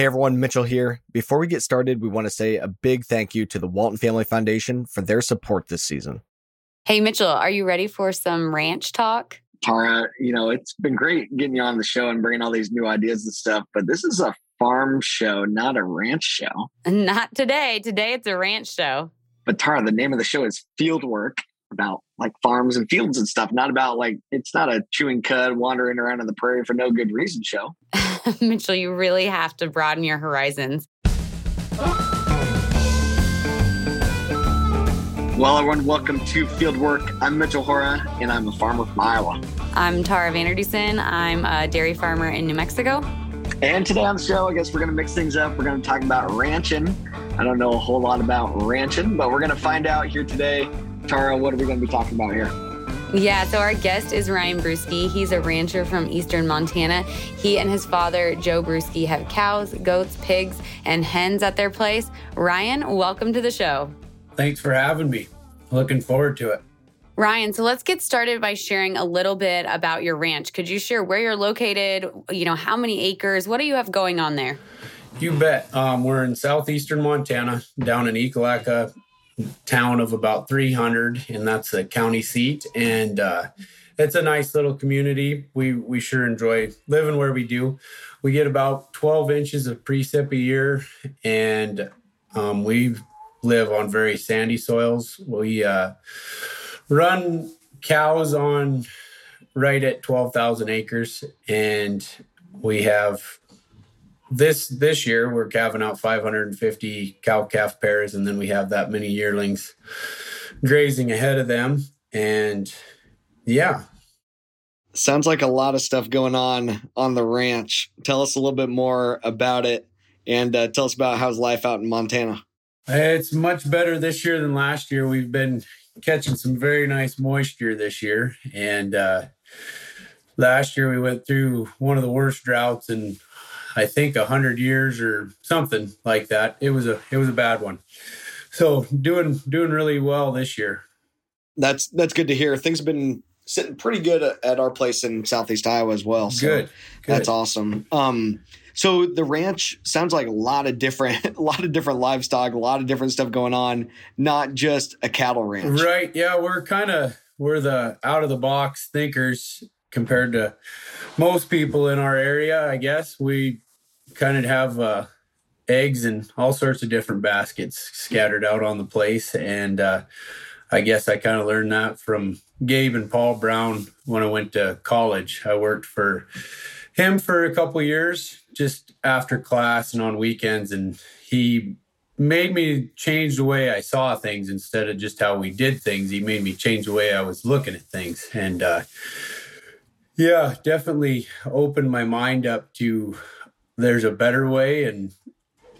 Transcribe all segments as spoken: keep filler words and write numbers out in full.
Hey everyone, Mitchell here. Before we get started, we want to say a big thank you to the Walton Family Foundation for their support this season. Hey Mitchell, are you ready for some ranch talk? Tara, you know, it's been great getting you on the show and bringing all these new ideas and stuff, but this is a farm show, not a ranch show. Not today. Today it's a ranch show. But Tara, the name of the show is Fieldwork, about like farms and fields and stuff, not about like, it's not a chewing cud wandering around on the prairie for no good reason show. Mitchell, you really have to broaden your horizons. Well, everyone, welcome to Fieldwork. I'm Mitchell Hora, and I'm a farmer from Iowa. I'm Tara Vanderdyssen. I'm a dairy farmer in New Mexico. And today on the show, I guess we're going to mix things up. We're going to talk about ranching. I don't know a whole lot about ranching, but we're going to find out here today. Tara, what are we going to be talking about here? Yeah, so our guest is Ryan Bruschi. He's a rancher from eastern Montana. He and his father, Joe Bruschi, have cows, goats, pigs, and hens at their place. Ryan, welcome to the show. Thanks for having me. Looking forward to it. Ryan, so let's get started by sharing a little bit about your ranch. Could you share where you're located, you know, how many acres, what do you have going on there? You bet. Um, we're in southeastern Montana, down in Ekalaka, town of about three hundred, and that's the county seat. And uh, it's a nice little community. We we sure enjoy living where we do. We get about twelve inches of precip a year, and um, we live on very sandy soils. We uh, run cows on right at twelve thousand acres, and we have This this year, we're calving out five hundred fifty cow-calf pairs, and then we have that many yearlings grazing ahead of them. And yeah. Sounds like a lot of stuff going on on the ranch. Tell us a little bit more about it, and uh, tell us about how's life out in Montana. It's much better this year than last year. We've been catching some very nice moisture this year. And uh, last year, we went through one of the worst droughts in I think a hundred years or something like that. It was a it was a bad one. So doing doing really well this year. That's that's good to hear. Things have been sitting pretty good at our place in Southeast Iowa as well. So good, good. That's awesome. Um, so the ranch sounds like a lot of different a lot of different livestock, a lot of different stuff going on. Not just a cattle ranch, right? Yeah, we're kind of we're the out of the box thinkers compared to most people in our area, I guess. We kind of have uh, eggs and all sorts of different baskets scattered out on the place. And uh, I guess I kind of learned that from Gabe and Paul Brown when I went to college. I worked for him for a couple years just after class and on weekends. And he made me change the way I saw things instead of just how we did things. He made me change the way I was looking at things. And, uh, Yeah, definitely opened my mind up to there's a better way, and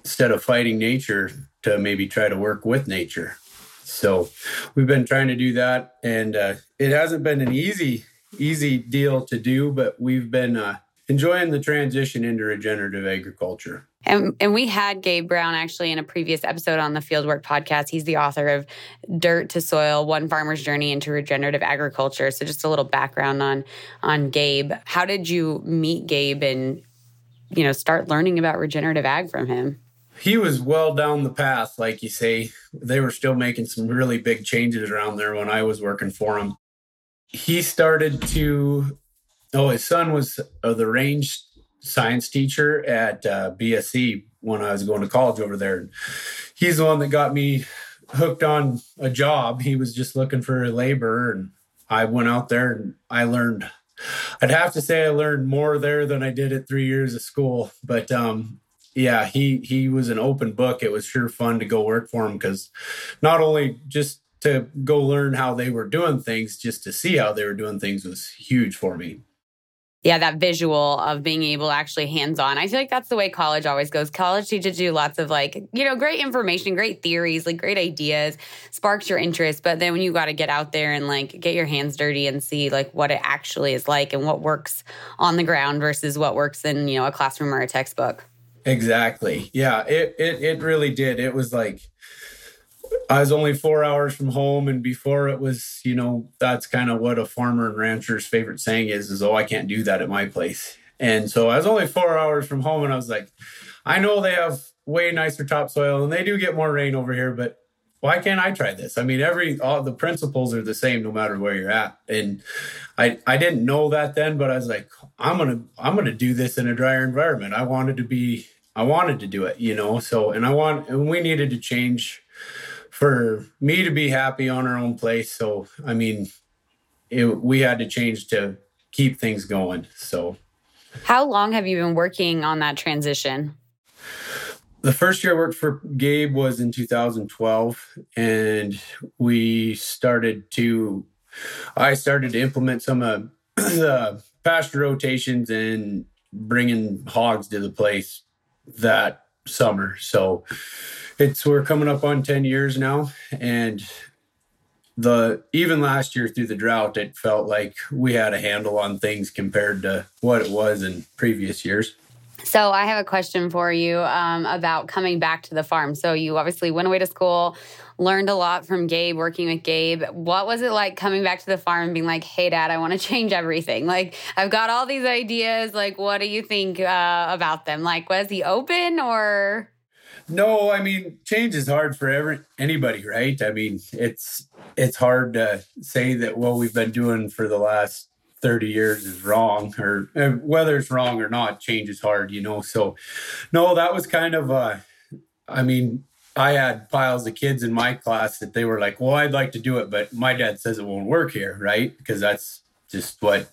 instead of fighting nature, to maybe try to work with nature. So we've been trying to do that, and uh, it hasn't been an easy, easy deal to do, but we've been uh, enjoying the transition into regenerative agriculture. And, and we had Gabe Brown actually in a previous episode on the Fieldwork Podcast. He's the author of Dirt to Soil, One Farmer's Journey into Regenerative Agriculture. So just a little background on on Gabe. How did you meet Gabe and, you know, start learning about regenerative ag from him? He was well down the path, like you say. They were still making some really big changes around there when I was working for him. He started to, oh, his son was uh, the range science teacher at uh, B S C when I was going to college over there. And he's the one that got me hooked on a job. He was just looking for a laborer, and I went out there and I learned. I'd have to say I learned more there than I did at three years of school. But um, yeah, he he was an open book. It was sure fun to go work for him, because not only just to go learn how they were doing things, just to see how they were doing things was huge for me. Yeah, that visual of being able to actually hands-on. I feel like that's the way college always goes. College teaches you lots of like, you know, great information, great theories, like great ideas, sparks your interest. But then when you got to get out there and like get your hands dirty and see like what it actually is like and what works on the ground versus what works in, you know, a classroom or a textbook. Exactly. Yeah, it it it really did. It was like, I was only four hours from home, and before it was, you know, that's kind of what a farmer and rancher's favorite saying is, is, oh, I can't do that at my place. And so I was only four hours from home, and I was like, I know they have way nicer topsoil and they do get more rain over here, but why can't I try this? I mean, every all the principles are the same no matter where you're at. And I I didn't know that then, but I was like, I'm gonna I'm gonna do this in a drier environment. I wanted to be I wanted to do it, you know. So and I want and we needed to change for me to be happy on our own place. So I mean, it, we had to change to keep things going. So how long have you been working on that transition? The first year I worked for Gabe was in two thousand twelve, and we started to, I started to implement some of the pasture rotations and bringing hogs to the place that summer. So it's, we're coming up on ten years now. And the, even last year through the drought, it felt like we had a handle on things compared to what it was in previous years. So I have a question for you um, about coming back to the farm. So you obviously went away to school, learned a lot from Gabe, working with Gabe. What was it like coming back to the farm and being like, hey, Dad, I want to change everything. Like, I've got all these ideas. Like, what do you think uh, about them? Like, was he open or? No, I mean, change is hard for every, anybody, right? I mean, it's it's hard to say that what we've been doing for the last thirty years is wrong, or whether it's wrong or not, change is hard, you know? So no, that was kind of, uh, I mean, I had piles of kids in my class that they were like, well, I'd like to do it, but my dad says it won't work here. Right. Because that's just what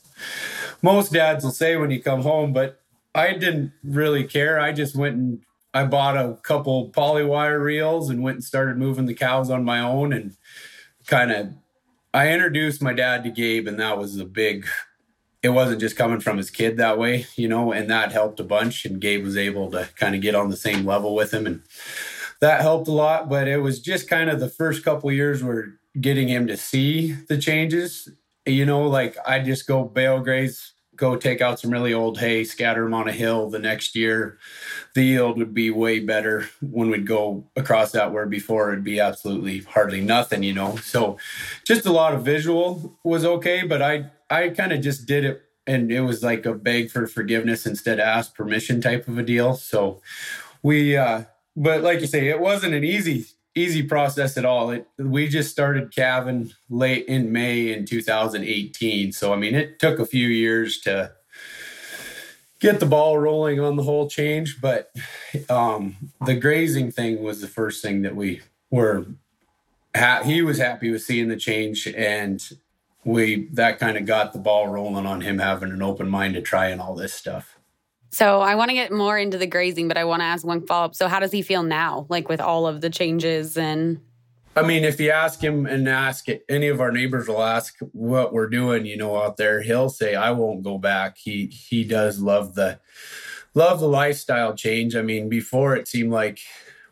most dads will say when you come home, but I didn't really care. I just went and I bought a couple polywire reels and went and started moving the cows on my own and kind of, I introduced my dad to Gabe, and that was the big, it wasn't just coming from his kid that way, you know, and that helped a bunch. And Gabe was able to kind of get on the same level with him, and that helped a lot. But it was just kind of the first couple of years were getting him to see the changes, you know, like I just go bale graze, go take out some really old hay, scatter them on a hill. The next year, the yield would be way better when we'd go across that, where before it'd be absolutely hardly nothing, you know? So just a lot of visual was okay, but I, I kind of just did it, and it was like a beg for forgiveness instead of ask permission type of a deal. So we, uh, but like you say, it wasn't an easy, easy process at all. It, we just started calving late in May in two thousand eighteen. So, I mean, it took a few years to get the ball rolling on the whole change. But um, the grazing thing was the first thing that we were, ha- he was happy with seeing the change. And we, that kind of got the ball rolling on him having an open mind to trying all this stuff. So I want to get more into the grazing, but I want to ask one follow-up. So how does he feel now, like with all of the changes and... I mean, if you ask him and ask it, any of our neighbors will ask what we're doing, you know, out there, he'll say, I won't go back. He, he does love the, love the lifestyle change. I mean, before it seemed like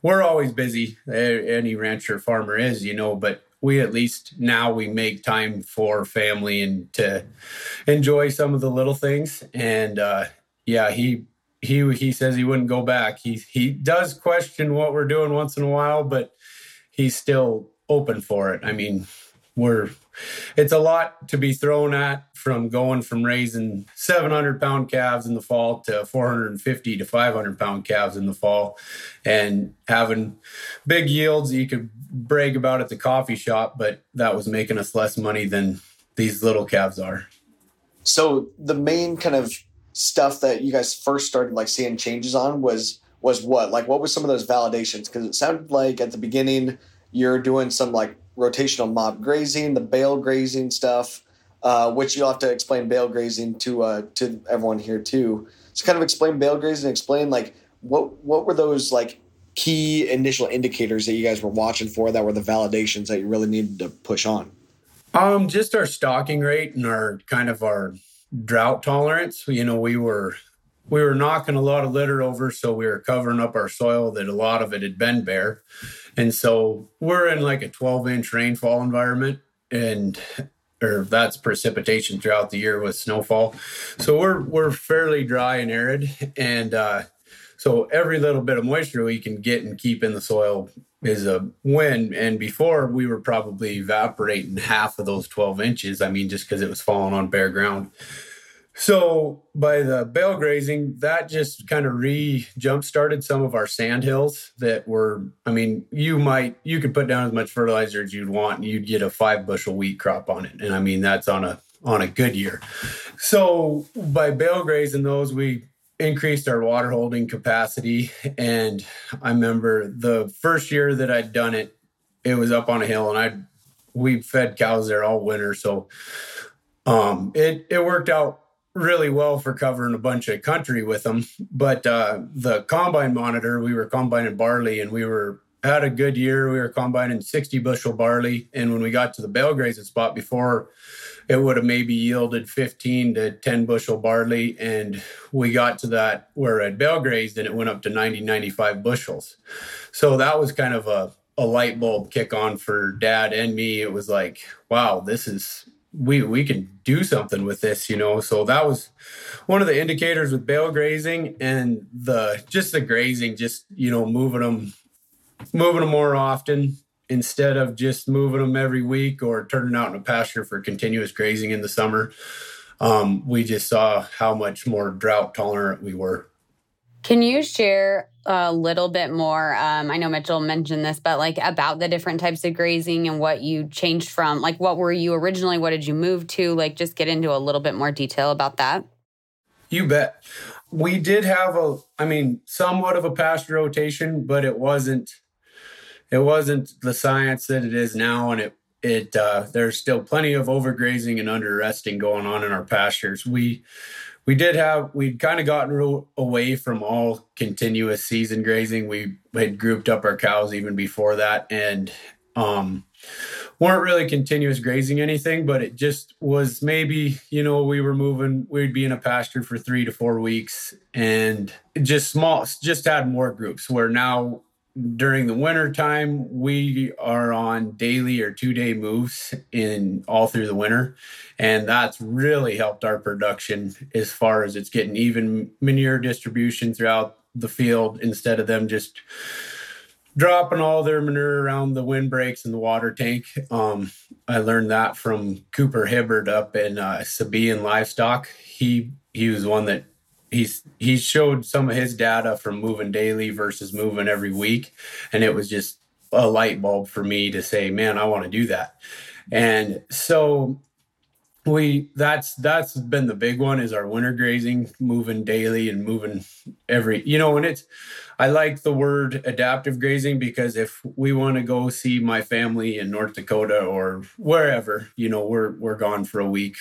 we're always busy. Any rancher farmer is, you know, but we, at least now we make time for family and to enjoy some of the little things. And, uh, yeah, he, he, he says he wouldn't go back. He, he does question what we're doing once in a while, but he's still open for it. I mean, we're, it's a lot to be thrown at, from going from raising seven hundred pound calves in the fall to four hundred fifty to five hundred pound calves in the fall, and having big yields you could brag about at the coffee shop, but that was making us less money than these little calves are. So the main kind of stuff that you guys first started like seeing changes on was was what? Like, what was some of those validations? Because it sounded like at the beginning, you're doing some like rotational mob grazing, the bale grazing stuff, uh, which you'll have to explain bale grazing to uh, to everyone here too. So kind of explain bale grazing, explain like what what were those like key initial indicators that you guys were watching for that were the validations that you really needed to push on? Um, just our stocking rate and our kind of our drought tolerance. You know, we were... We were knocking a lot of litter over, so we were covering up our soil that a lot of it had been bare. And so we're in like a twelve inch rainfall environment, and or that's precipitation throughout the year with snowfall. So we're we're fairly dry and arid. And uh, so every little bit of moisture we can get and keep in the soil is a win. And before, we were probably evaporating half of those twelve inches. I mean, just because it was falling on bare ground. So by the bale grazing, that just kind of re-jump-started some of our sand hills that were, I mean, you might, you could put down as much fertilizer as you'd want and you'd get a five bushel wheat crop on it. And I mean, that's on a, on a good year. So by bale grazing those, we increased our water holding capacity. And I remember the first year that I'd done it, it was up on a hill and I, we fed cows there all winter. So um, it, it worked out really well for covering a bunch of country with them. But uh, the combine monitor, we were combining barley and we were had a good year. We were combining sixty bushel barley. And when we got to the bale grazing spot before, it would have maybe yielded fifteen to ten bushel barley. And we got to that where it bale grazed and it went up to ninety, ninety-five bushels. So that was kind of a, a light bulb kick on for dad and me. It was like, wow, this is... we we can do something with this, you know? So that was one of the indicators with bale grazing and the, just the grazing, just, you know, moving them, moving them more often instead of just moving them every week or turning out in a pasture for continuous grazing in the summer. Um, we just saw how much more drought tolerant we were. Can you share a little bit more, um, I know Mitchell mentioned this, but like about the different types of grazing and what you changed from, like what were you originally, what did you move to? Like just get into a little bit more detail about that. You bet. We did have a, I mean, somewhat of a pasture rotation, but it wasn't, it wasn't the science that it is now. And it, it, uh, there's still plenty of overgrazing and underresting going on in our pastures. We, We did have, we'd kind of gotten away from all continuous season grazing. We had grouped up our cows even before that and um, weren't really continuous grazing anything, but it just was maybe, you know, we were moving, we'd be in a pasture for three to four weeks and just small, just had more groups where now during the winter time, we are on daily or two-day moves in all through the winter. And that's really helped our production as far as it's getting even manure distribution throughout the field instead of them just dropping all their manure around the windbreaks and the water tank. Um, I learned that from Cooper Hibbard up in uh, Sabine Livestock. He he was one that He's, he showed some of his data from moving daily versus moving every week. And it was just a light bulb for me to say, man, I want to do that. And so we, that's, that's been the big one is our winter grazing, moving daily and moving every, you know, and it's, I like the word adaptive grazing because if we want to go see my family in North Dakota or wherever, you know, we're, we're gone for a week.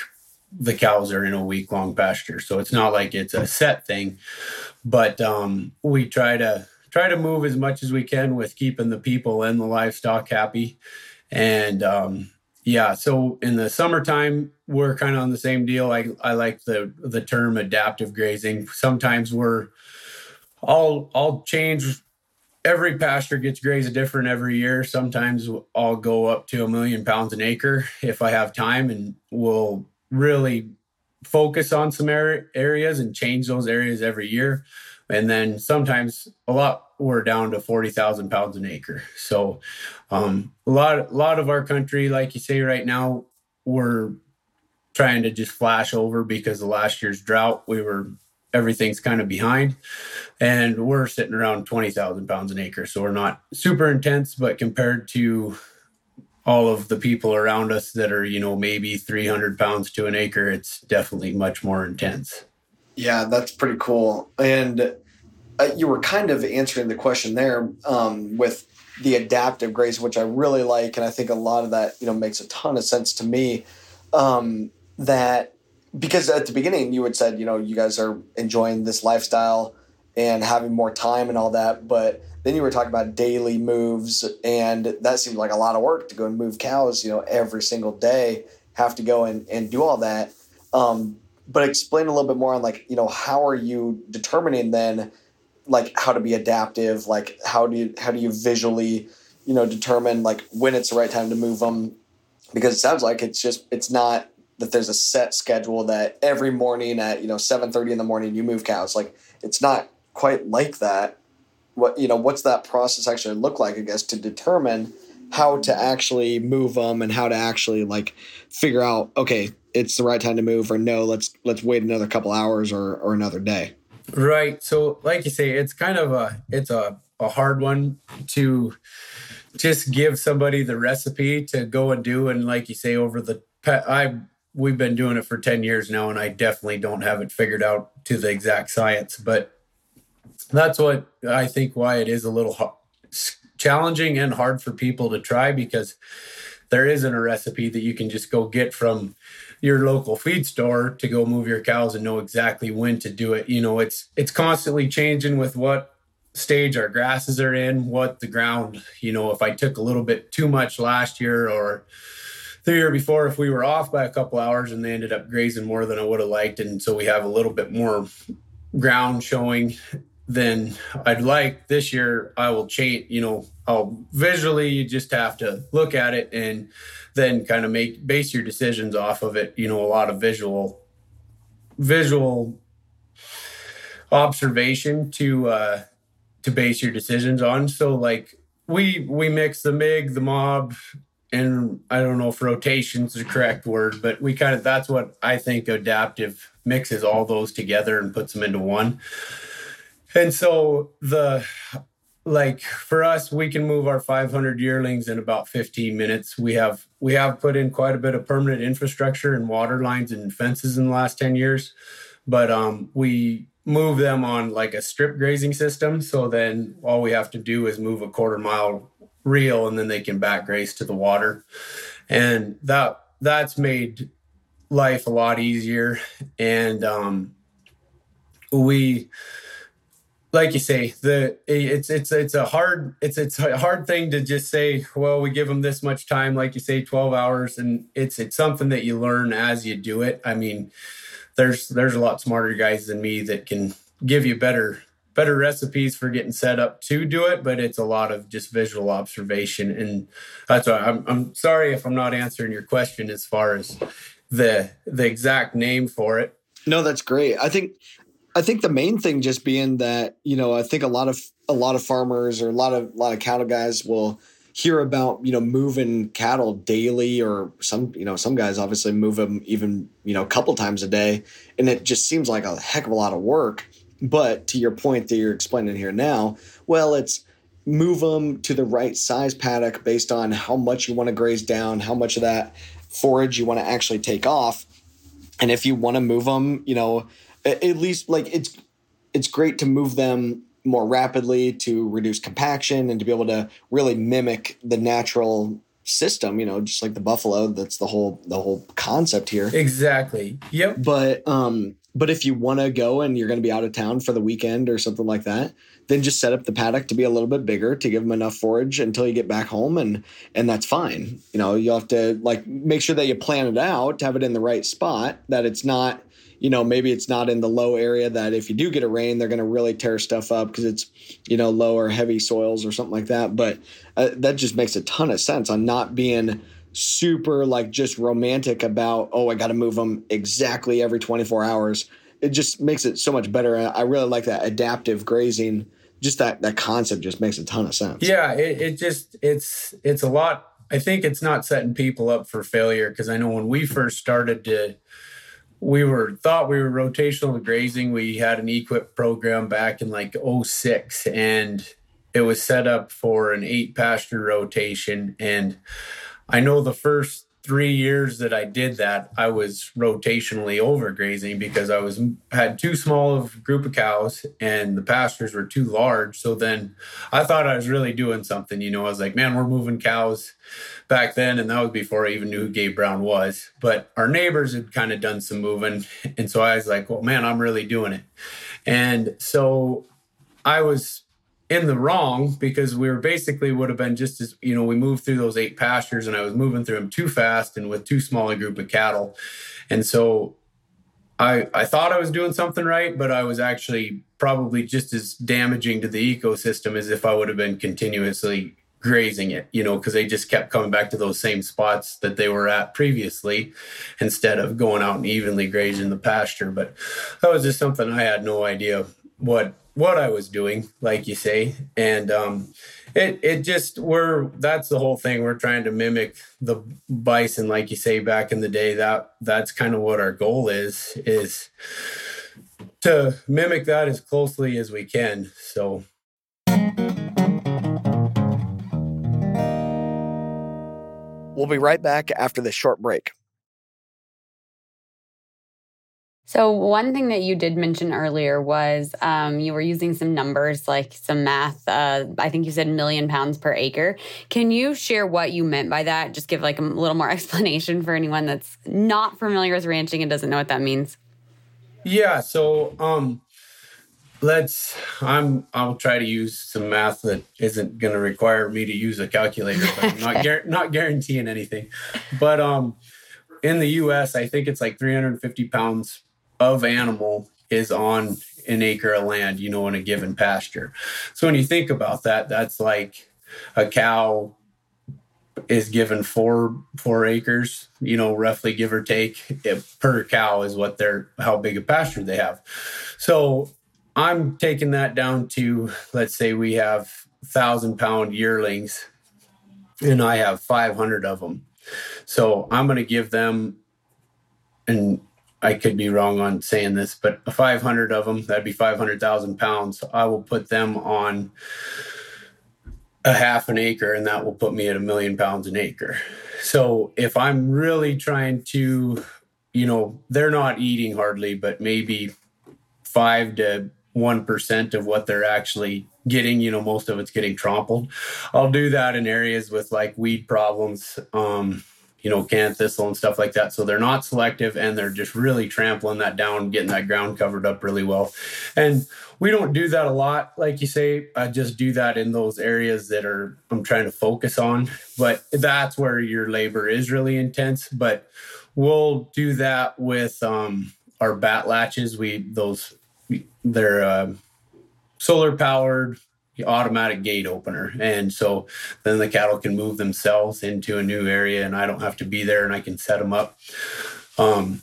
The cows are in a week long pasture. So it's not like it's a set thing, but um, we try to try to move as much as we can with keeping the people and the livestock happy. And um, yeah, so in the summertime, we're kind of on the same deal. I, I like the, the term adaptive grazing. Sometimes we're I'll, I'll change. Every pasture gets grazed different every year. Sometimes I'll go up to a million pounds an acre if I have time and we'll really focus on some areas and change those areas every year. And then sometimes a lot, we're down to forty thousand pounds an acre. So um, a lot, a lot of our country, like you say right now, we're trying to just flash over because of last year's drought. We were, everything's kind of behind and we're sitting around twenty thousand pounds an acre. So we're not super intense, but compared to all of the people around us that are, you know, maybe three hundred pounds to an acre, it's definitely much more intense. Yeah, that's pretty cool. And uh, you were kind of answering the question there um, with the adaptive grazing, which I really like. And I think a lot of that, you know, makes a ton of sense to me um, that because at the beginning you had said, you know, you guys are enjoying this lifestyle and having more time and all that, but then you were talking about daily moves, and that seemed like a lot of work to go and move cows, you know, every single day, have to go and, and do all that. Um, but explain a little bit more on like, you know, how are you determining then like how to be adaptive? Like how do you, how do you visually, you know, determine like when it's the right time to move them? Because it sounds like it's just, it's not that there's a set schedule that every morning at, you know, seven thirty in the morning you move cows. Like it's not quite like that. What, you know, what's that process actually look like, I guess, to determine how to actually move them and how to actually like figure out, okay, it's the right time to move, or no, let's let's wait another couple hours or or another day? Right. So like you say, it's kind of a it's a, a hard one to just give somebody the recipe to go and do. And like you say, over the I we've been doing it for ten years now, and I definitely don't have it figured out to the exact science. But that's what I think why it is a little hard, challenging and hard for people to try, because there isn't a recipe that you can just go get from your local feed store to go move your cows and know exactly when to do it. You know, it's it's constantly changing with what stage our grasses are in, what the ground, you know, if I took a little bit too much last year or the year before, if we were off by a couple hours and they ended up grazing more than I would have liked. And so we have a little bit more ground showing than I'd like this year. I will change, you know, I'll visually, you just have to look at it and then kind of make base your decisions off of it. You know, a lot of visual, visual observation to, uh, to base your decisions on. So like we, we mix the M I G, the M O B, and I don't know if rotation is the correct word, but we kind of, that's what I think adaptive mixes all those together and puts them into one. And so the, like for us, we can move our five hundred yearlings in about fifteen minutes. We have, we have put in quite a bit of permanent infrastructure and water lines and fences in the last ten years, but um, we move them on like a strip grazing system. So then all we have to do is move a quarter mile reel, and then they can back race to the water. And that that's made life a lot easier. And um, we, like you say, the it's it's it's a hard it's it's a hard thing to just say, well, we give them this much time, like you say, twelve hours, and it's it's something that you learn as you do it. I mean, there's there's a lot smarter guys than me that can give you better better recipes for getting set up to do it, but it's a lot of just visual observation. And that's why I'm, I'm sorry if I'm not answering your question as far as the the exact name for it. No, that's great. I think I think the main thing just being that, you know, I think a lot of a lot of farmers or a lot of a lot of cattle guys will hear about, you know, moving cattle daily, or some, you know, some guys obviously move them even, you know, a couple times a day. And it just seems like a heck of a lot of work. But to your point that you're explaining here now, well, it's move them to the right size paddock based on how much you want to graze down, how much of that forage you want to actually take off. And if you want to move them, you know, at least like it's it's great to move them more rapidly to reduce compaction and to be able to really mimic the natural system, you know, just like the buffalo. That's the whole the whole concept here. Exactly. Yep. But um but if you want to go and you're going to be out of town for the weekend or something like that, then just set up the paddock to be a little bit bigger to give them enough forage until you get back home, and and that's fine. You know, you have to like make sure that you plan it out, have it in the right spot, that it's not, you know, maybe it's not in the low area that if you do get a rain, they're going to really tear stuff up because it's, you know, lower heavy soils or something like that. But uh, that just makes a ton of sense on not being super like just romantic about, oh, I got to move them exactly every twenty-four hours. It just makes it so much better. I really like that adaptive grazing. Just that, that concept just makes a ton of sense. Yeah, it, it just, it's, it's a lot. I think it's not setting people up for failure, because I know when we first started to, We were thought we were rotational grazing. We had an E Q I P program back in like oh six, and it was set up for an eight pasture rotation. And I know the first three years that I did that, I was rotationally overgrazing because I was had too small of a group of cows and the pastures were too large. So then I thought I was really doing something. You know, I was like, man, we're moving cows back then. And that was before I even knew who Gabe Brown was. But our neighbors had kind of done some moving. And so I was like, well, man, I'm really doing it. And so I was in the wrong, because we were basically would have been just as, you know, we moved through those eight pastures and I was moving through them too fast and with too small a group of cattle. And so I, I thought I was doing something right, but I was actually probably just as damaging to the ecosystem as if I would have been continuously grazing it, you know, because they just kept coming back to those same spots that they were at previously instead of going out and evenly grazing the pasture. But that was just something I had no idea what what I was doing, like you say. And um, It it just, we're, that's the whole thing. We're trying to mimic the bison, like you say, back in the day. That that's kind of what our goal is, is to mimic that as closely as we can. So. We'll be right back after this short break. So one thing that you did mention earlier was um, you were using some numbers, like some math. Uh, I think you said million pounds per acre. Can you share what you meant by that? Just give like a little more explanation for anyone that's not familiar with ranching and doesn't know what that means. Yeah. So um, let's. I'm. I'll try to use some math that isn't going to require me to use a calculator. But I'm not gar- not guaranteeing anything. But um, in the U S, I think it's like three hundred fifty pounds. Of animal is on an acre of land, you know, in a given pasture. So when you think about that, that's like a cow is given four four acres, you know, roughly give or take, if per cow is what they're, how big a pasture they have. So I'm taking that down to, let's say we have thousand pound yearlings and I have five hundred of them. So I'm going to give them an, I could be wrong on saying this, but five hundred of them, that'd be five hundred thousand pounds. So I will put them on a half an acre, and that will put me at a million pounds an acre. So if I'm really trying to, you know, they're not eating hardly, but maybe five to one percent of what they're actually getting, you know, most of it's getting trampled. I'll do that in areas with like weed problems, um, you know, can thistle and stuff like that. So they're not selective and they're just really trampling that down, getting that ground covered up really well. And we don't do that a lot. Like you say, I just do that in those areas that are, I'm trying to focus on, but that's where your labor is really intense. But we'll do that with um, our bat latches. We, those, they're uh, solar powered, automatic gate opener. And so then the cattle can move themselves into a new area and I don't have to be there and I can set them up. Um,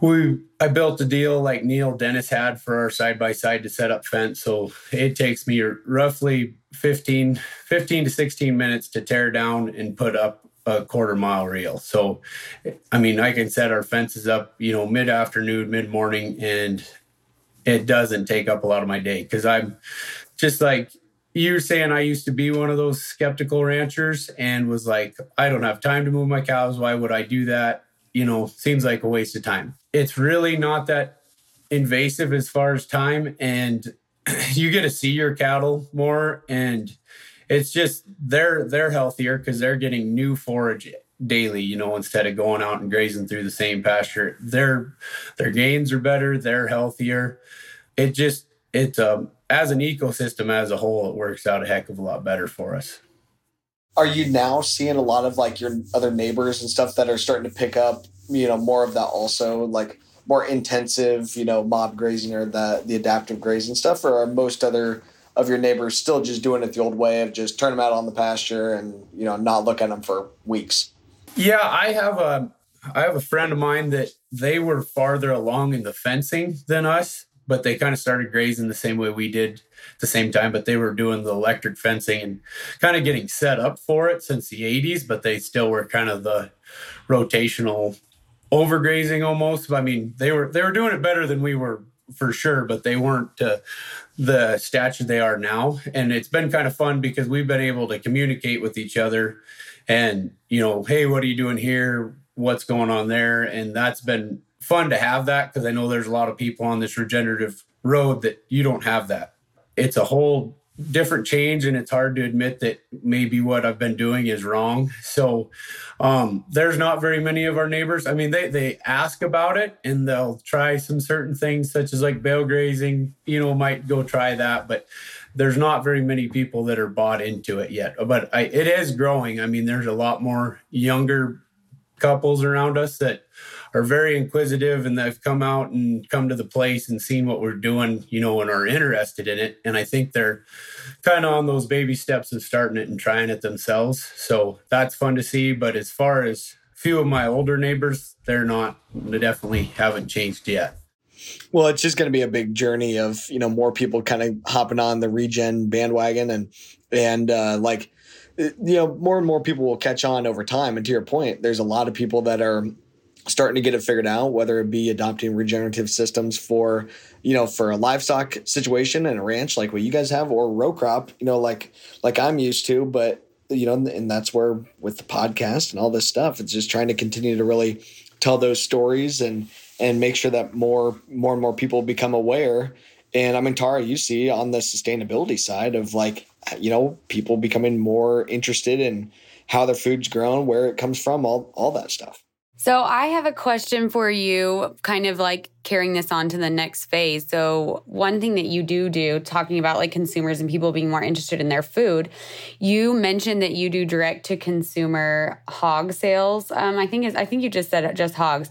we, I built a deal like Neil Dennis had for our side-by-side to set up fence. So it takes me roughly fifteen, fifteen to sixteen minutes to tear down and put up a quarter mile reel. So, I mean, I can set our fences up, you know, mid-afternoon, mid-morning, and it doesn't take up a lot of my day because I'm just like you were saying, I used to be one of those skeptical ranchers and was like, I don't have time to move my cows. Why would I do that? You know, seems like a waste of time. It's really not that invasive as far as time. And you get to see your cattle more. And it's just they're they're healthier because they're getting new forage daily, you know, instead of going out and grazing through the same pasture. Their their gains are better. They're healthier. It just it's um. As an ecosystem, as a whole, it works out a heck of a lot better for us. Are you now seeing a lot of like your other neighbors and stuff that are starting to pick up, you know, more of that also, like more intensive, you know, mob grazing or the, the adaptive grazing stuff? Or are most other of your neighbors still just doing it the old way of just turn them out on the pasture and, you know, not look at them for weeks? Yeah, I have a, I have a friend of mine that they were farther along in the fencing than us. But they kind of started grazing the same way we did at the same time, but they were doing the electric fencing and kind of getting set up for it since the eighties, but they still were kind of the rotational overgrazing almost. I mean, they were they were doing it better than we were for sure, but they weren't uh, the stature they are now. And it's been kind of fun because we've been able to communicate with each other and, you know, hey, what are you doing here? What's going on there? And that's been fun to have that because I know there's a lot of people on this regenerative road that you don't have that. It's a whole different change and it's hard to admit that maybe what I've been doing is wrong. So um, there's not very many of our neighbors. I mean, they they ask about it and they'll try some certain things such as like bale grazing, you know, might go try that. But there's not very many people that are bought into it yet. But I, it is growing. I mean, there's a lot more younger couples around us that are very inquisitive and they've come out and come to the place and seen what we're doing, you know, and are interested in it. And I think they're kind of on those baby steps of starting it and trying it themselves. So that's fun to see. But as far as a few of my older neighbors, they're not, they definitely haven't changed yet. Well, it's just going to be a big journey of, you know, more people kind of hopping on the regen bandwagon. And And uh, like, you know, more and more people will catch on over time. And to your point, there's a lot of people that are starting to get it figured out, whether it be adopting regenerative systems for, you know, for a livestock situation and a ranch like what you guys have, or row crop, you know, like, like I'm used to, but, you know, and that's where with the podcast and all this stuff, it's just trying to continue to really tell those stories and, and make sure that more, more and more people become aware. And I mean, Tara, you see on the sustainability side of like, you know, people becoming more interested in how their food's grown, where it comes from, all, all that stuff. So I have a question for you, kind of like carrying this on to the next phase. So one thing that you do do, talking about like consumers and people being more interested in their food, you mentioned that you do direct-to-consumer hog sales. Um, I think is I think you just said just hogs.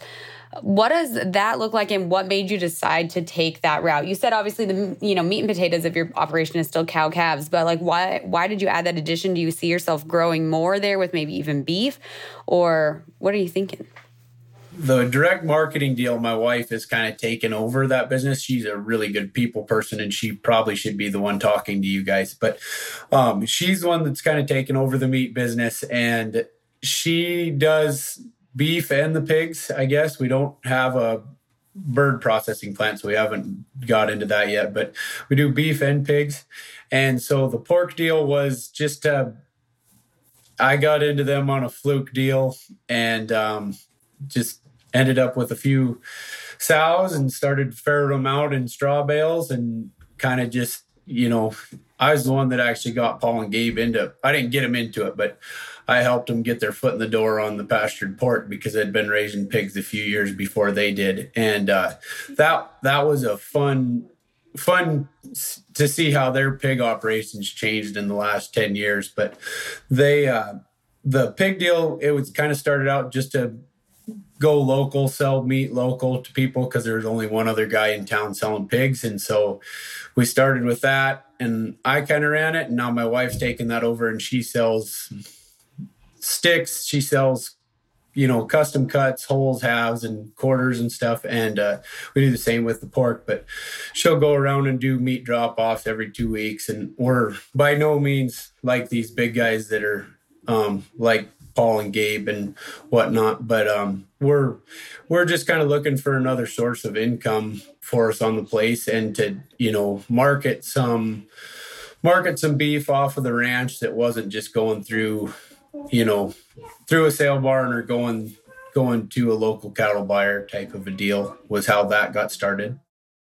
What does that look like, and what made you decide to take that route? You said obviously the you know meat and potatoes of your operation is still cow calves, but like why why did you add that addition? Do you see yourself growing more there with maybe even beef, or what are you thinking? The direct marketing deal, my wife has kind of taken over that business. She's a really good people person, and she probably should be the one talking to you guys. But um, she's the one that's kind of taken over the meat business, and she does beef and the pigs, I guess. We don't have a bird processing plant, so we haven't got into that yet, but we do beef and pigs. And so the pork deal was just, uh, I got into them on a fluke deal, and um, just ended up with a few sows and started ferreting them out in straw bales, and kind of just, you know, I was the one that actually got Paul and Gabe into, I didn't get them into it, but I helped them get their foot in the door on the pastured pork, because I'd been raising pigs a few years before they did. And uh, that that was a fun, fun to see how their pig operations changed in the last ten years. But they, uh, the pig deal, it was kind of started out just to go local, sell meat local to people, because there was only one other guy in town selling pigs. And so we started with that, and I kind of ran it. And now my wife's taking that over, and she sells sticks. She sells, you know, custom cuts, wholes, halves, and quarters and stuff. And uh, we do the same with the pork, but she'll go around and do meat drop-offs every two weeks. And we're by no means like these big guys that are um, like Paul and Gabe and whatnot. But um, we're, we're just kind of looking for another source of income for us on the place, and to, you know, market some, market some beef off of the ranch that wasn't just going through, you know, through a sale barn or going going to a local cattle buyer type of a deal, was how that got started.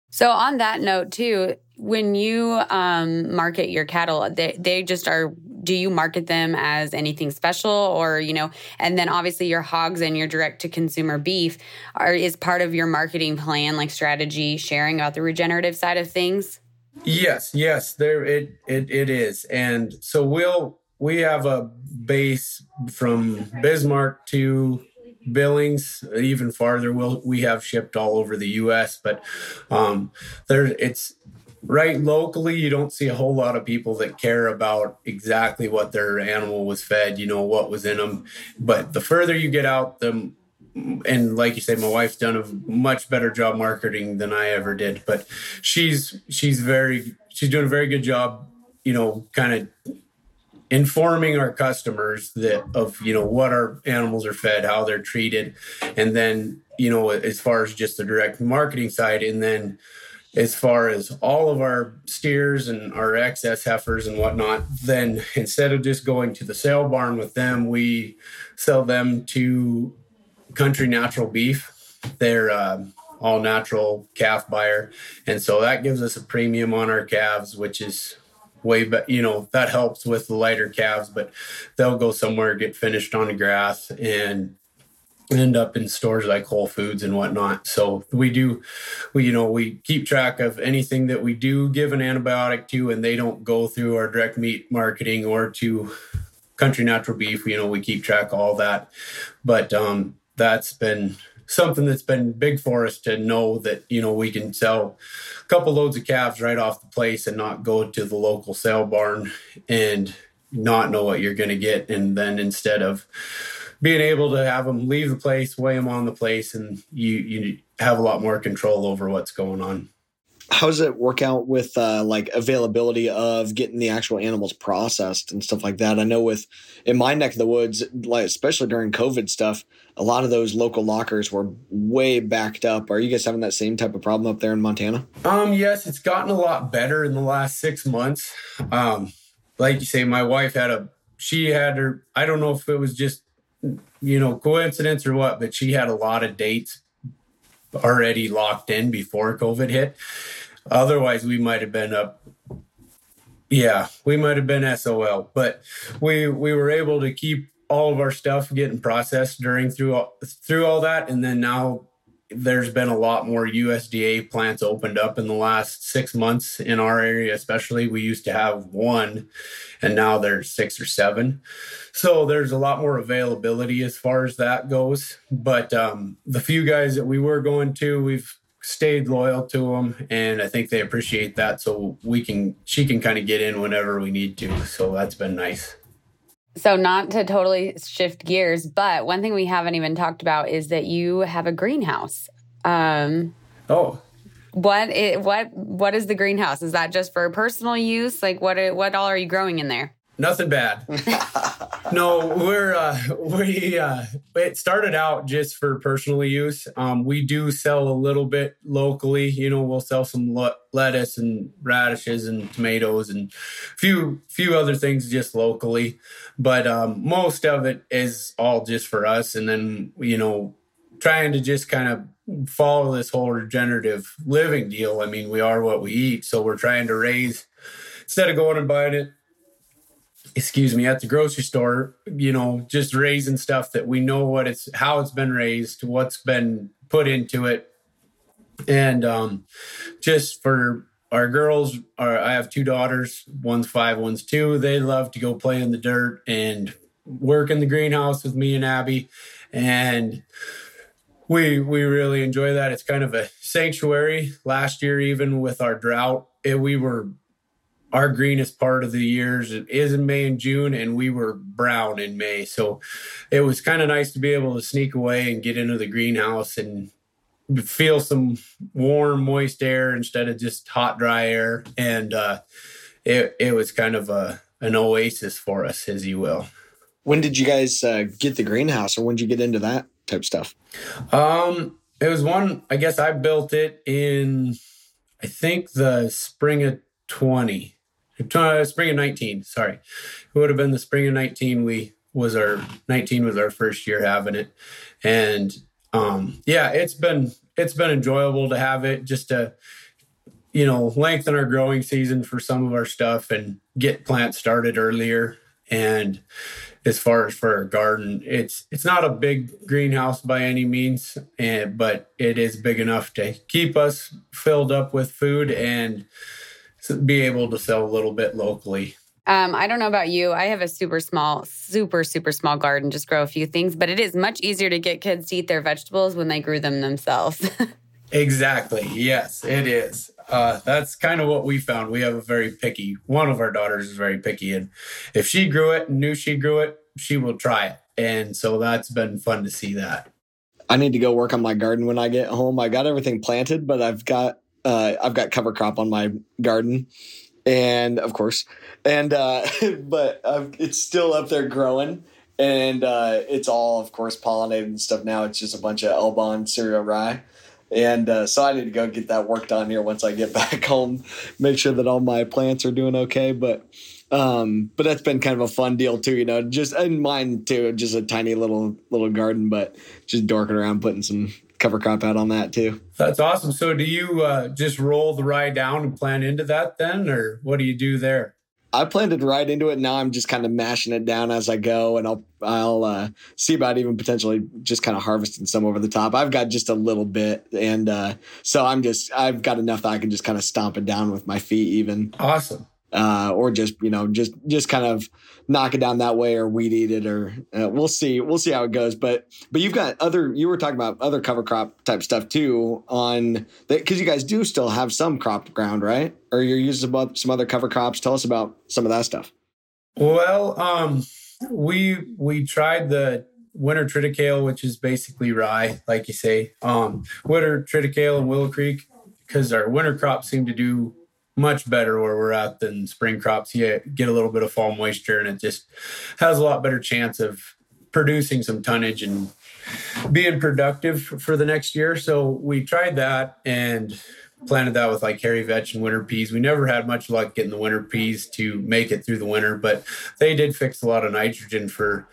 So on that note too, when you um, market your cattle, they, they just are, do you market them as anything special, or, you know, and then obviously your hogs and your direct to consumer beef are, is part of your marketing plan, like strategy, sharing about the regenerative side of things? Yes, yes, there it it, it is. And so we'll, we have a base from Bismarck to Billings, even farther. We'll, we have shipped all over the U S, but um, there it's right locally. You don't see a whole lot of people that care about exactly what their animal was fed, you know, what was in them. But the further you get out, the and like you say, my wife's done a much better job marketing than I ever did. But she's she's very she's doing a very good job, you know, kind of informing our customers that of, you know, what our animals are fed, how they're treated. And then, you know, as far as just the direct marketing side, and then as far as all of our steers and our excess heifers and whatnot, then instead of just going to the sale barn with them, we sell them to Country Natural Beef. They're uh, all natural calf buyer. And so that gives us a premium on our calves, which is way better, you know, that helps with the lighter calves, but they'll go somewhere, get finished on the grass, and end up in stores like Whole Foods and whatnot. So we do, we, you know, we keep track of anything that we do give an antibiotic to, and they don't go through our direct meat marketing or to Country Natural Beef. You know, we keep track of all that. But um, that's been something that's been big for us, to know that, you know, we can sell a couple loads of calves right off the place and not go to the local sale barn and not know what you're going to get. And then instead of being able to have them leave the place, weigh them on the place, and you, you have a lot more control over what's going on. how does it work out with uh, like availability of getting the actual animals processed and stuff like that? I know with in my neck of the woods, like especially during COVID stuff, a lot of those local lockers were way backed up. Are you guys having that same type of problem up there in Montana? Um, yes, it's gotten a lot better in the last six months. Um, like you say, my wife had a, she had her, I don't know if it was just, you know, coincidence or what, but she had a lot of dates already locked in before COVID hit. Otherwise, we might have been up. Yeah, we might have been S O L, but we we were able to keep all of our stuff getting processed during through all, through all that. And then now there's been a lot more U S D A plants opened up in the last six months in our area, especially. We used to have one and now there's six or seven. So there's a lot more availability as far as that goes. But um, the few guys that we were going to, we've stayed loyal to them. And I think they appreciate that. So we can, she can kind of get in whenever we need to. So that's been nice. So not to totally shift gears, but one thing we haven't even talked about is that you have a greenhouse. Um, oh, what, it, what, what is the greenhouse? Is that just for personal use? Like what, what all are you growing in there? Nothing bad. No, we're, uh, we, uh, it started out just for personal use. Um, we do sell a little bit locally, you know, we'll sell some le- lettuce and radishes and tomatoes and few, few other things just locally. But, um, most of it is all just for us. And then, you know, trying to just kind of follow this whole regenerative living deal. I mean, we are what we eat. So we're trying to raise, instead of going and buying it, excuse me, at the grocery store, you know, just raising stuff that we know what it's, how it's been raised, what's been put into it. And um, just for our girls, our, I have two daughters, one's five, one's two. They love to go play in the dirt and work in the greenhouse with me and Abby. And we, we really enjoy that. It's kind of a sanctuary. Last year, even with our drought, it, we were our greenest part of the years is in May and June, and we were brown in May. So it was kind of nice to be able to sneak away and get into the greenhouse and feel some warm, moist air instead of just hot, dry air. And uh, it, it was kind of a, an oasis for us, as you will. When did you guys uh, get the greenhouse, or when did you get into that type of stuff? Um, it was one, I guess I built it in, I think the spring of twenty. Spring of nineteen, sorry. It would have been the spring of nineteen. We was our nineteen was our first year having it. And um, yeah, it's been it's been enjoyable to have it just to, you know, lengthen our growing season for some of our stuff and get plants started earlier. And as far as for our garden, it's it's not a big greenhouse by any means, and, but it is big enough to keep us filled up with food and be able to sell a little bit locally. Um, I don't know about you. I have a super small, super, super small garden, just grow a few things, but it is much easier to get kids to eat their vegetables when they grew them themselves. Exactly. Yes, it is. Uh, that's kind of what we found. We have a very picky, one of our daughters is very picky. And if she grew it and knew she grew it, she will try it. And so that's been fun to see that. I need to go work on my garden when I get home. I got everything planted, but I've got Uh, I've got cover crop on my garden, and of course, and uh, but I've, it's still up there growing, and uh, it's all, of course, pollinated and stuff. Now it's just a bunch of Elbon cereal rye, and uh, so I need to go get that work done here once I get back home, make sure that all my plants are doing okay. But um, but that's been kind of a fun deal too, you know. Just and mine too, just a tiny little little garden, but just dorking around putting some cover crop out on that too. That's awesome. So do you uh, just roll the rye down and plant into that then, or what do you do there? I planted right into it. Now I'm just kind of mashing it down as I go, and I'll I'll uh, see about even potentially just kind of harvesting some over the top. I've got just a little bit, and uh, so I'm just I've got enough that I can just kind of stomp it down with my feet even. Awesome. Uh, or just, you know, just, just kind of knock it down that way, or weed eat it, or uh, we'll see, we'll see how it goes. But, but you've got other, you were talking about other cover crop type stuff too on that. 'Cause you guys do still have some crop ground, right? Or you're using some, some other cover crops. Tell us about some of that stuff. Well, um, we, we tried the winter triticale, which is basically rye, like you say, um, winter triticale and Willow Creek. because our winter crops seem to do much better where we're at than spring crops. You get a little bit of fall moisture, and it just has a lot better chance of producing some tonnage and being productive for the next year. So we tried that and planted that with like hairy vetch and winter peas. We never had much luck getting the winter peas to make it through the winter, but they did fix a lot of nitrogen for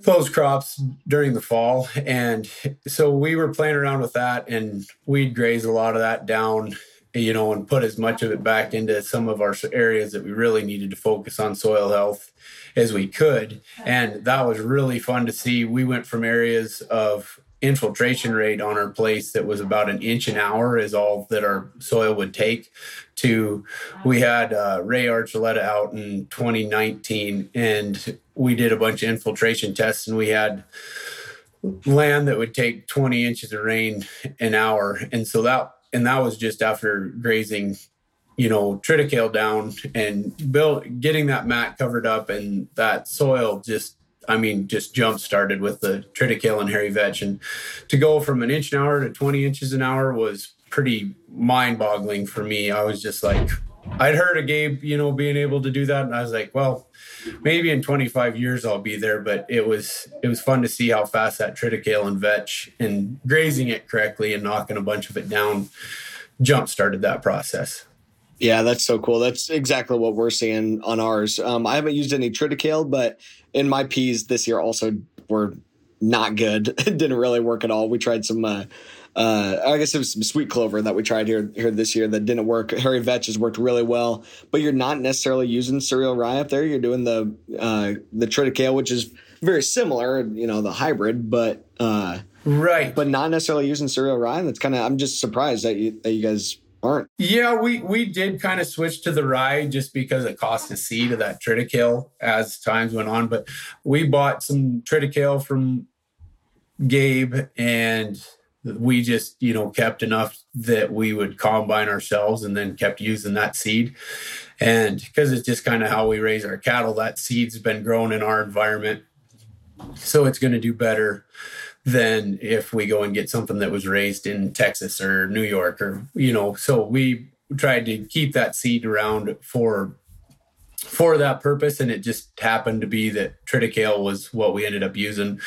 those crops during the fall. And so we were playing around with that, and we'd graze a lot of that down, you know, and put as much of it back into some of our areas that we really needed to focus on soil health as we could. And that was really fun to see. We went from areas of infiltration rate on our place that was about an inch an hour is all that our soil would take to, we had uh, Ray Archuleta out in twenty nineteen, and we did a bunch of infiltration tests, and we had land that would take twenty inches of rain an hour. And so that, and that was just after grazing, you know, triticale down and build, getting that mat covered up, and that soil just, I mean, just jump started with the triticale and hairy vetch. And to go from an inch an hour to twenty inches an hour was pretty mind boggling for me. I was just like, I'd heard of Gabe, you know, being able to do that. And I was like, well, maybe in twenty-five years I'll be there. But it was, it was fun to see how fast that triticale and vetch and grazing it correctly and knocking a bunch of it down jump started that process. Yeah, that's so cool. That's exactly what we're seeing on ours. Um, I haven't used any triticale, but in my peas this year also were not good. It didn't really work at all. We tried some, uh, uh, I guess it was some sweet clover that we tried here here this year that didn't work. Hairy vetch has worked really well, but you're not necessarily using cereal rye up there. You're doing the uh, the triticale, which is very similar, you know, the hybrid, but uh, right, but not necessarily using cereal rye. That's kind of, I'm just surprised that you, that you guys aren't. Yeah, we we did kind of switch to the rye just because it cost a seed of that triticale as times went on. But we bought some triticale from Gabe, and we just, you know, kept enough that we would combine ourselves and then kept using that seed. And because it's just kind of how we raise our cattle, that seed's been grown in our environment. So it's going to do better than if we go and get something that was raised in Texas or New York or, you know. So we tried to keep that seed around for for that purpose, and it just happened to be that triticale was what we ended up using.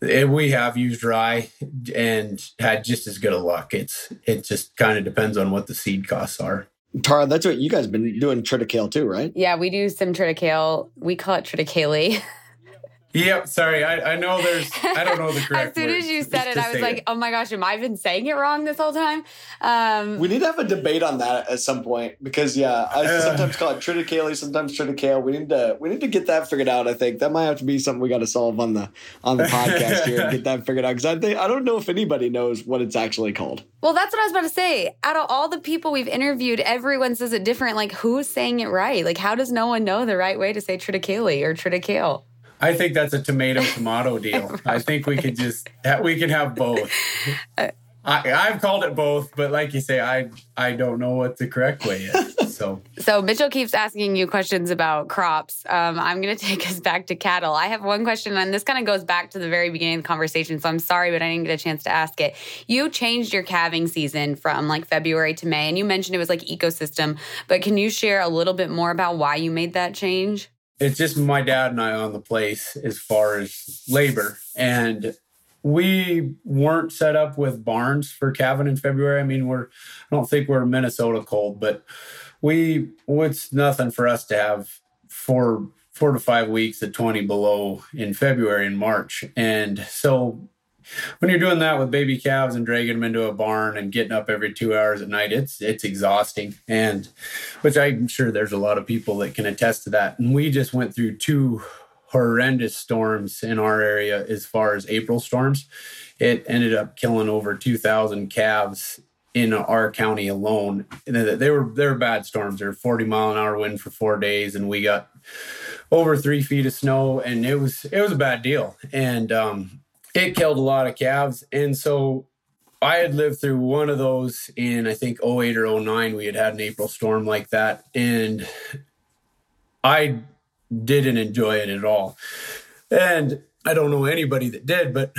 And we have used rye and had just as good a luck. It's it just kind of depends on what the seed costs are. Tara, that's what you guys have been doing, triticale too, right? Yeah, we do some triticale. We call it triticale. Yep. Sorry. I, I know there's, I don't know the correct word. As soon as you said it, I was like, it. Oh my gosh, am I been saying it wrong this whole time? Um, we need to have a debate on that at some point because yeah, I uh, sometimes call it triticale, sometimes triticale. We need to, we need to get that figured out. I think that might have to be something we got to solve on the, on the podcast here and get that figured out. Cause I think, I don't know if anybody knows what it's actually called. Well, that's what I was about to say. Out of all the people we've interviewed, everyone says it different. Like, who's saying it right? Like, how does no one know the right way to say triticale or triticale? I think that's a tomato tomato deal. I think we could just we can have both. I, I've called it both, but like you say, I I don't know what the correct way is. So so Mitchell keeps asking you questions about crops. Um, I'm going to take us back to cattle. I have one question, and this kind of goes back to the very beginning of the conversation. So I'm sorry, but I didn't get a chance to ask it. You changed your calving season from like February to May, and you mentioned it was like ecosystem. But can you share a little bit more about why you made that change? It's just my dad and I on the place as far as labor. And we weren't set up with barns for calving in February. I mean, we're, I don't think we're Minnesota cold, but we, it's nothing for us to have four, four to five weeks at twenty below in February and March. And so when you're doing that with baby calves and dragging them into a barn and getting up every two hours at night, it's it's exhausting, and which I'm sure there's a lot of people that can attest to that. And we just went through two horrendous storms in our area as far as April storms. It ended up killing over two thousand calves in our county alone. And they were they were bad storms. They were forty mile an hour wind for four days, and we got over three feet of snow, and it was it was a bad deal. And um it killed a lot of calves. And so I had lived through one of those in, I think, oh eight or oh nine. We had had an April storm like that. And I didn't enjoy it at all. And I don't know anybody that did, but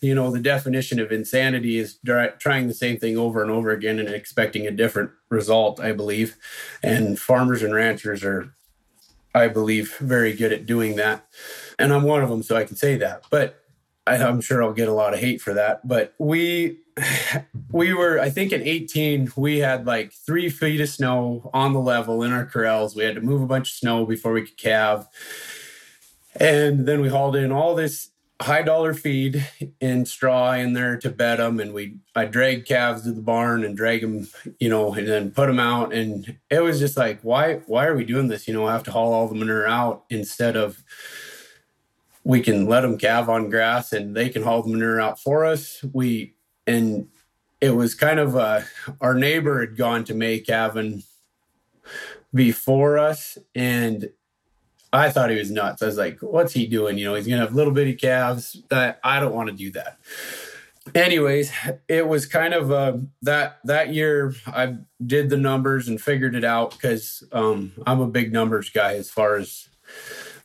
you know, the definition of insanity is dry, trying the same thing over and over again and expecting a different result, I believe. And farmers and ranchers are, I believe, very good at doing that. And I'm one of them, so I can say that. But I, I'm sure I'll get a lot of hate for that. But we we were, I think in eighteen, we had like three feet of snow on the level in our corrals. We had to move a bunch of snow before we could calve. And then we hauled in all this high dollar feed and straw in there to bed them. And we, I dragged calves to the barn and drag them, you know, and then put them out. And it was just like, why, why are we doing this? You know, I have to haul all the manure out instead of, we can let them calve on grass and they can haul the manure out for us. We, and it was kind of, uh, our neighbor had gone to May calving before us. And I thought he was nuts. I was like, what's he doing? You know, he's going to have little bitty calves. That I don't want to do that. Anyways, it was kind of uh, that that year I did the numbers and figured it out because um, I'm a big numbers guy as far as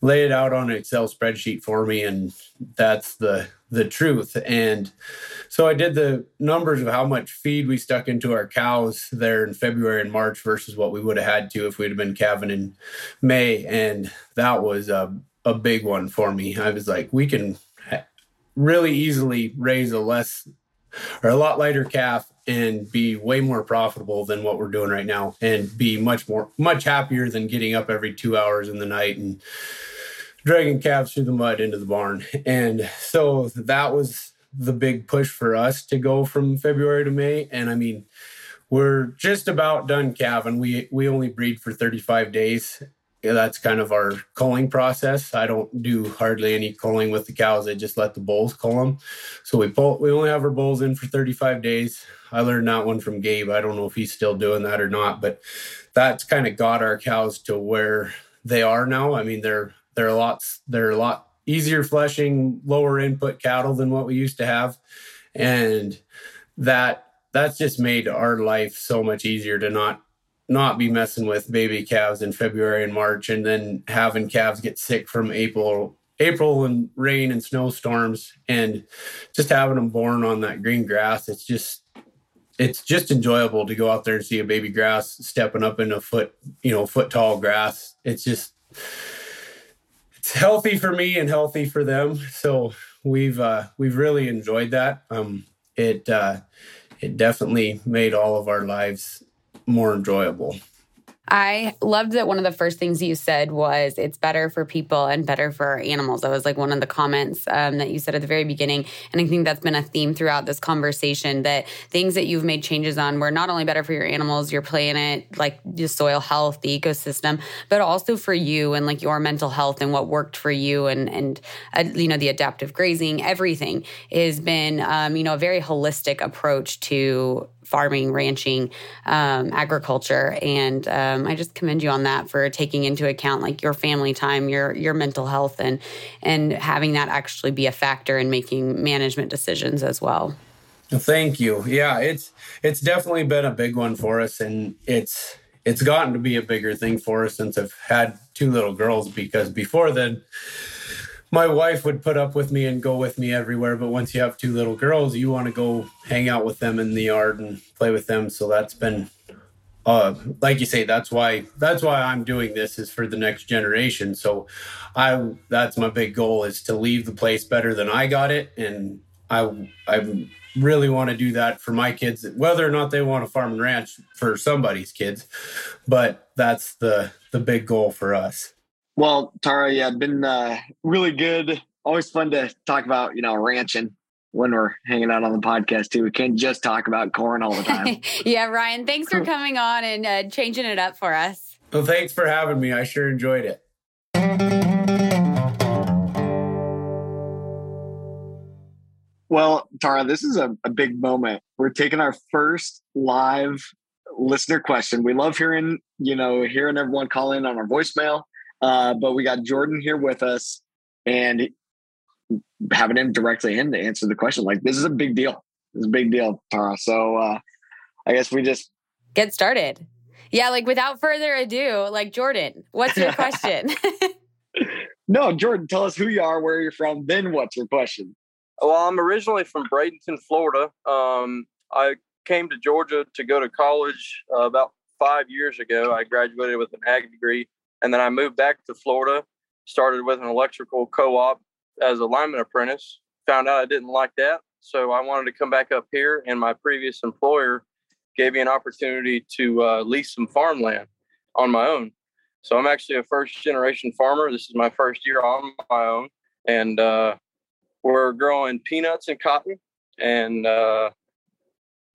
lay it out on an Excel spreadsheet for me. And that's the the truth. And so I did the numbers of how much feed we stuck into our cows there in February and March versus what we would have had to if we'd have been calving in May. And that was a, a big one for me. I was like, we can really easily raise a less or a lot lighter calf and be way more profitable than what we're doing right now and be much more, much happier than getting up every two hours in the night and dragging calves through the mud into the barn. And so that was the big push for us to go from February to May. And I mean, we're just about done calving. We we only breed for thirty-five days. That's kind of our culling process. I don't do hardly any culling with the cows. I just let the bulls cull them. So we pull, we only have our bulls in for thirty-five days. I learned that one from Gabe. I don't know if he's still doing that or not, but that's kind of got our cows to where they are now. I mean, they're They're a lot, they're a lot easier fleshing, lower input cattle than what we used to have. And that that's just made our life so much easier to not, not be messing with baby calves in February and March and then having calves get sick from April, April and rain and snowstorms and just having them born on that green grass. It's just, it's just enjoyable to go out there and see a baby grass stepping up in a foot, you know, foot tall grass. It's just... It's healthy for me and healthy for them. So we've uh, we've really enjoyed that. Um, it uh, it definitely made all of our lives more enjoyable. I loved that one of the first things you said was it's better for people and better for our animals. That was like one of the comments um, that you said at the very beginning. And I think that's been a theme throughout this conversation, that things that you've made changes on were not only better for your animals, your planet, like the soil health, the ecosystem, but also for you and like your mental health and what worked for you and, and uh, you know, the adaptive grazing, everything has been, um, you know, a very holistic approach to farming, ranching, um, agriculture. And um, I just commend you on that for taking into account like your family time, your your mental health, and and having that actually be a factor in making management decisions as well. Thank you. Yeah, it's it's definitely been a big one for us. And it's it's gotten to be a bigger thing for us since I've had two little girls, because before then, my wife would put up with me and go with me everywhere. But once you have two little girls, you want to go hang out with them in the yard and play with them. So that's been, uh, like you say, that's why that's why I'm doing this, is for the next generation. So I that's my big goal, is to leave the place better than I got it. And I, I really want to do that for my kids, whether or not they want to farm and ranch for somebody's kids. But that's the, the big goal for us. Well, Tara, yeah, been uh, really good. Always fun to talk about, you know, ranching when we're hanging out on the podcast too. We can't just talk about corn all the time. Yeah, Ryan, thanks for coming on and uh, changing it up for us. Well, thanks for having me. I sure enjoyed it. Well, Tara, this is a, a big moment. We're taking our first live listener question. We love hearing, you know, hearing everyone call in on our voicemail. Uh, but we got Jordan here with us, and having him directly him to answer the question. Like, this is a big deal. It's a big deal, Tara. So uh, I guess we just get started. Yeah. Like without further ado, like Jordan, what's your question? No, Jordan, tell us who you are, where you're from. Then what's your question? Well, I'm originally from Bradenton, Florida. Um, I came to Georgia to go to college uh, about five years ago. I graduated with an ag degree, and then I moved back to Florida, started with an electrical co-op as a lineman apprentice, found out I didn't like that. So I wanted to come back up here, and my previous employer gave me an opportunity to uh, lease some farmland on my own. So I'm actually a first-generation farmer. This is my first year on my own, and uh, we're growing peanuts and cotton. And uh,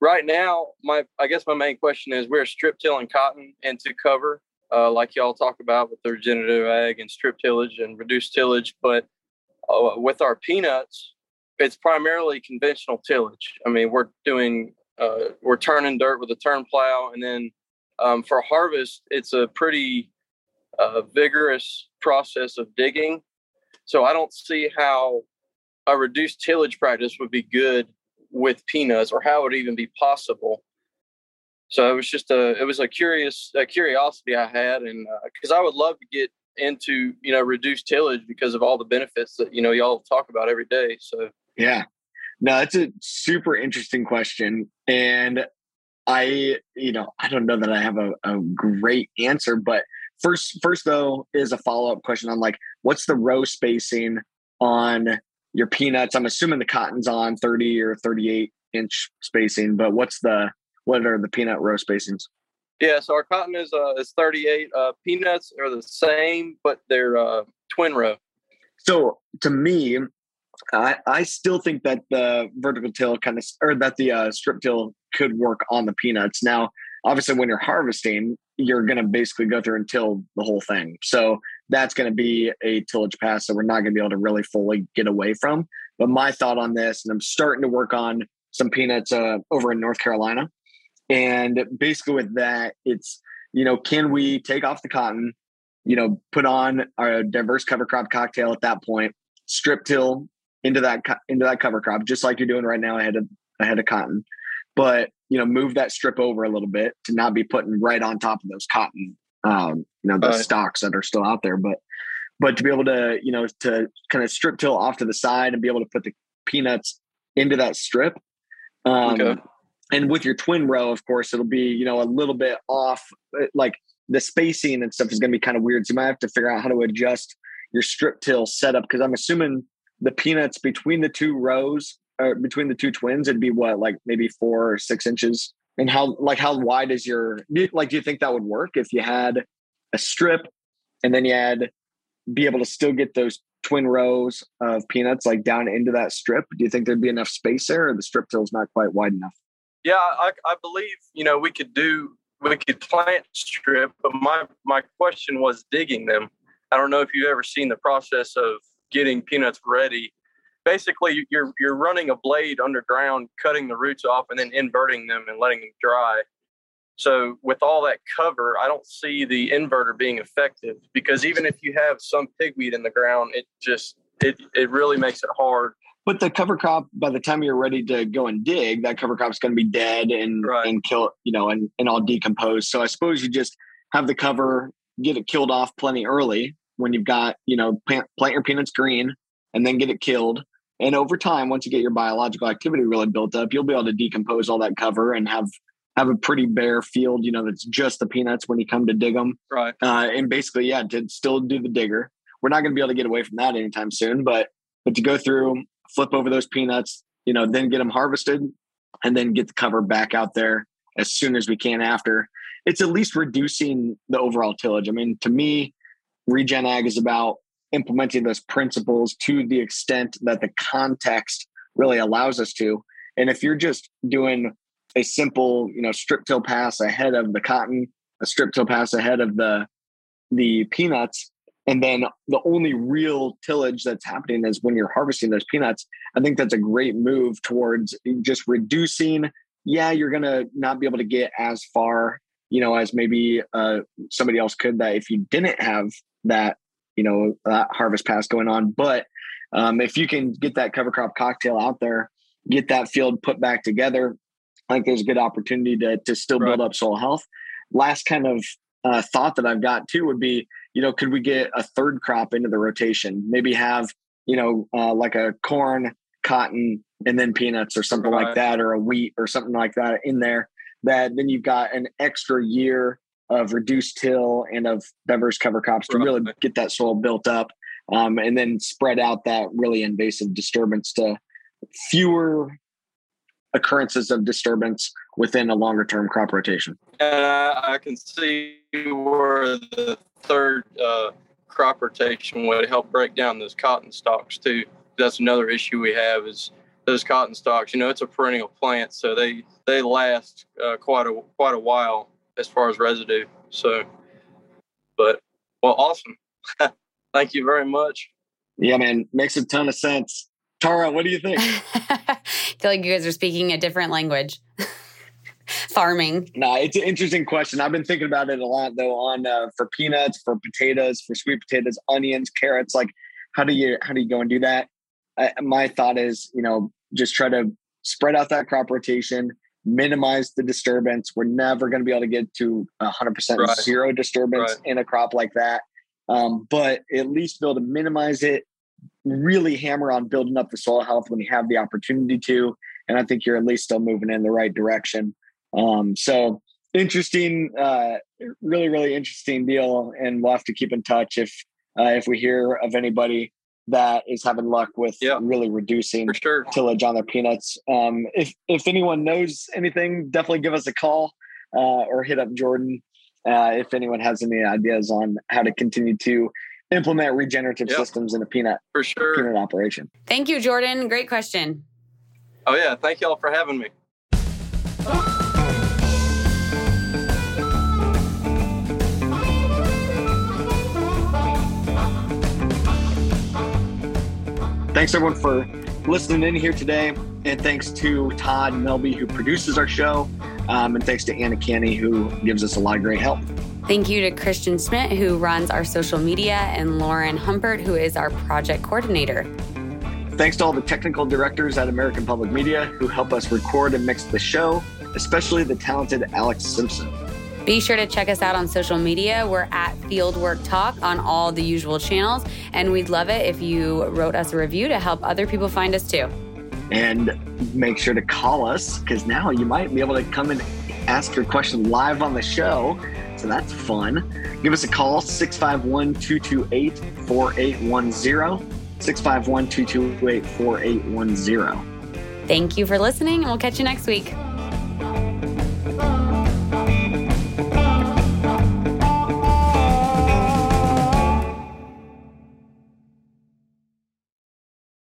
right now, my I guess my main question is we're strip tilling cotton into cover, uh, like y'all talk about with the regenerative ag and strip tillage and reduced tillage. But uh, with our peanuts, it's primarily conventional tillage. I mean, we're doing uh, we're turning dirt with a turn plow, and then um, for harvest, it's a pretty a vigorous process of digging. So I don't see how a reduced tillage practice would be good with peanuts or how it would even be possible. So it was just a, it was a curious a curiosity I had. And uh, cause I would love to get into, you know, reduced tillage because of all the benefits that, you know, y'all talk about every day. So, yeah, no, that's a super interesting question. And I, you know, I don't know that I have a, a great answer, but First, first though, is a follow-up question on like, what's the row spacing on your peanuts? I'm assuming the cotton's on thirty or thirty-eight inch spacing, but what's the, what are the peanut row spacings? Yeah. So our cotton is, uh, is thirty-eight, uh, peanuts are the same, but they're uh twin row. So to me, I, I still think that the vertical till kind of, or that the uh, strip till could work on the peanuts. Now, obviously when you're harvesting, you're going to basically go through and till the whole thing. So that's going to be a tillage pass that we're not going to be able to really fully get away from. But my thought on this, and I'm starting to work on some peanuts uh, over in North Carolina. And basically with that, it's, you know, can we take off the cotton, you know, put on our diverse cover crop cocktail at that point, strip till into that, into that cover crop, just like you're doing right now ahead of, ahead of cotton. But, you know, move that strip over a little bit to not be putting right on top of those cotton, um, you know, the right. Stocks that are still out there. But, but to be able to, you know, to kind of strip till off to the side and be able to put the peanuts into that strip. Um, okay. And with your twin row, of course, it'll be, you know, a little bit off, like the spacing and stuff is going to be kind of weird. So you might have to figure out how to adjust your strip till setup. Cause I'm assuming the peanuts between the two rows, Uh, between the two twins, it'd be what, like maybe four or six inches. And how, like, how wide is your, like, do you think that would work if you had a strip and then you had be able to still get those twin rows of peanuts, like down into that strip? Do you think there'd be enough space there, or the strip till's not quite wide enough? Yeah, I, I believe, you know, we could do, we could plant strip, but my, my question was digging them. I don't know if you've ever seen the process of getting peanuts ready. Basically, you're you're running a blade underground, cutting the roots off, and then inverting them and letting them dry. So with all that cover, I don't see the inverter being effective, because even if you have some pigweed in the ground, it just it it really makes it hard. But the cover crop, by the time you're ready to go and dig, that cover crop is going to be dead and right. and kill you know and and all decomposed. So I suppose you just have the cover, get it killed off plenty early when you've got you know plant, plant your peanuts green, and then get it killed. And over time, once you get your biological activity really built up, you'll be able to decompose all that cover and have have a pretty bare field, you know, that's just the peanuts when you come to dig them. Right. Uh, and basically, yeah, to still do the digger. We're not going to be able to get away from that anytime soon, but but to go through, flip over those peanuts, you know, then get them harvested and then get the cover back out there as soon as we can after. It's at least reducing the overall tillage. I mean, to me, regen ag is about implementing those principles to the extent that the context really allows us to. And if you're just doing a simple, you know, strip till pass ahead of the cotton, a strip till pass ahead of the the peanuts, and then the only real tillage that's happening is when you're harvesting those peanuts, I think that's a great move towards just reducing. Yeah, you're going to not be able to get as far, you know, as maybe uh, somebody else could that if you didn't have that you know, uh, harvest pass going on. But um, if you can get that cover crop cocktail out there, get that field put back together, I think there's a good opportunity to, to still build up soil health. Last kind of uh, thought that I've got too would be, you know, could we get a third crop into the rotation? Maybe have, you know, uh, like a corn, cotton and then peanuts or something right. like that, or a wheat or something like that in there, that then you've got an extra year of reduced till and of Bevers cover crops to right. really get that soil built up, um, and then spread out that really invasive disturbance to fewer occurrences of disturbance within a longer term crop rotation. Uh, I can see where the third uh, crop rotation would help break down those cotton stalks too. That's another issue we have is those cotton stalks. You know, it's a perennial plant, so they they last uh, quite a quite a while as far as residue. So, but well, awesome. Thank you very much. Yeah, man, makes a ton of sense. Tara, what do you think? I feel like you guys are speaking a different language. Farming. No, it's an interesting question. I've been thinking about it a lot though. On uh, for peanuts, for potatoes, for sweet potatoes, onions, carrots. Like, how do you how do you go and do that? I, my thought is, you know, just try to spread out that crop rotation, minimize the disturbance. We're never going to be able to get to one hundred percent right. zero disturbance right. in a crop like that, um, but at least be able to minimize it. Really hammer on building up the soil health when you have the opportunity to. And I think you're at least still moving in the right direction. Um, so interesting, uh, really, really interesting deal. And we'll have to keep in touch if, uh, if we hear of anybody that is having luck with yeah, really reducing sure. tillage on their peanuts. Um, if, if anyone knows anything, definitely give us a call, uh, or hit up Jordan. Uh, if anyone has any ideas on how to continue to implement regenerative yep. systems in a peanut for sure peanut operation. Thank you, Jordan. Great question. Oh yeah, thank y'all for having me. Thanks everyone for listening in here today, and thanks to Todd Melby who produces our show, um, and thanks to Anna Canny who gives us a lot of great help. Thank you to Christian Schmidt, who runs our social media, and Lauren Humpert, who is our project coordinator. Thanks to all the technical directors at American Public Media who help us record and mix the show, especially the talented Alex Simpson. Be sure to check us out on social media. We're at Fieldwork Talk on all the usual channels, and we'd love it if you wrote us a review to help other people find us too. And make sure to call us, because now you might be able to come and ask your question live on the show. So that's fun. Give us a call, six five one, two two eight, four eight one zero, six five one, two two eight, four eight one zero. Thank you for listening, and we'll catch you next week.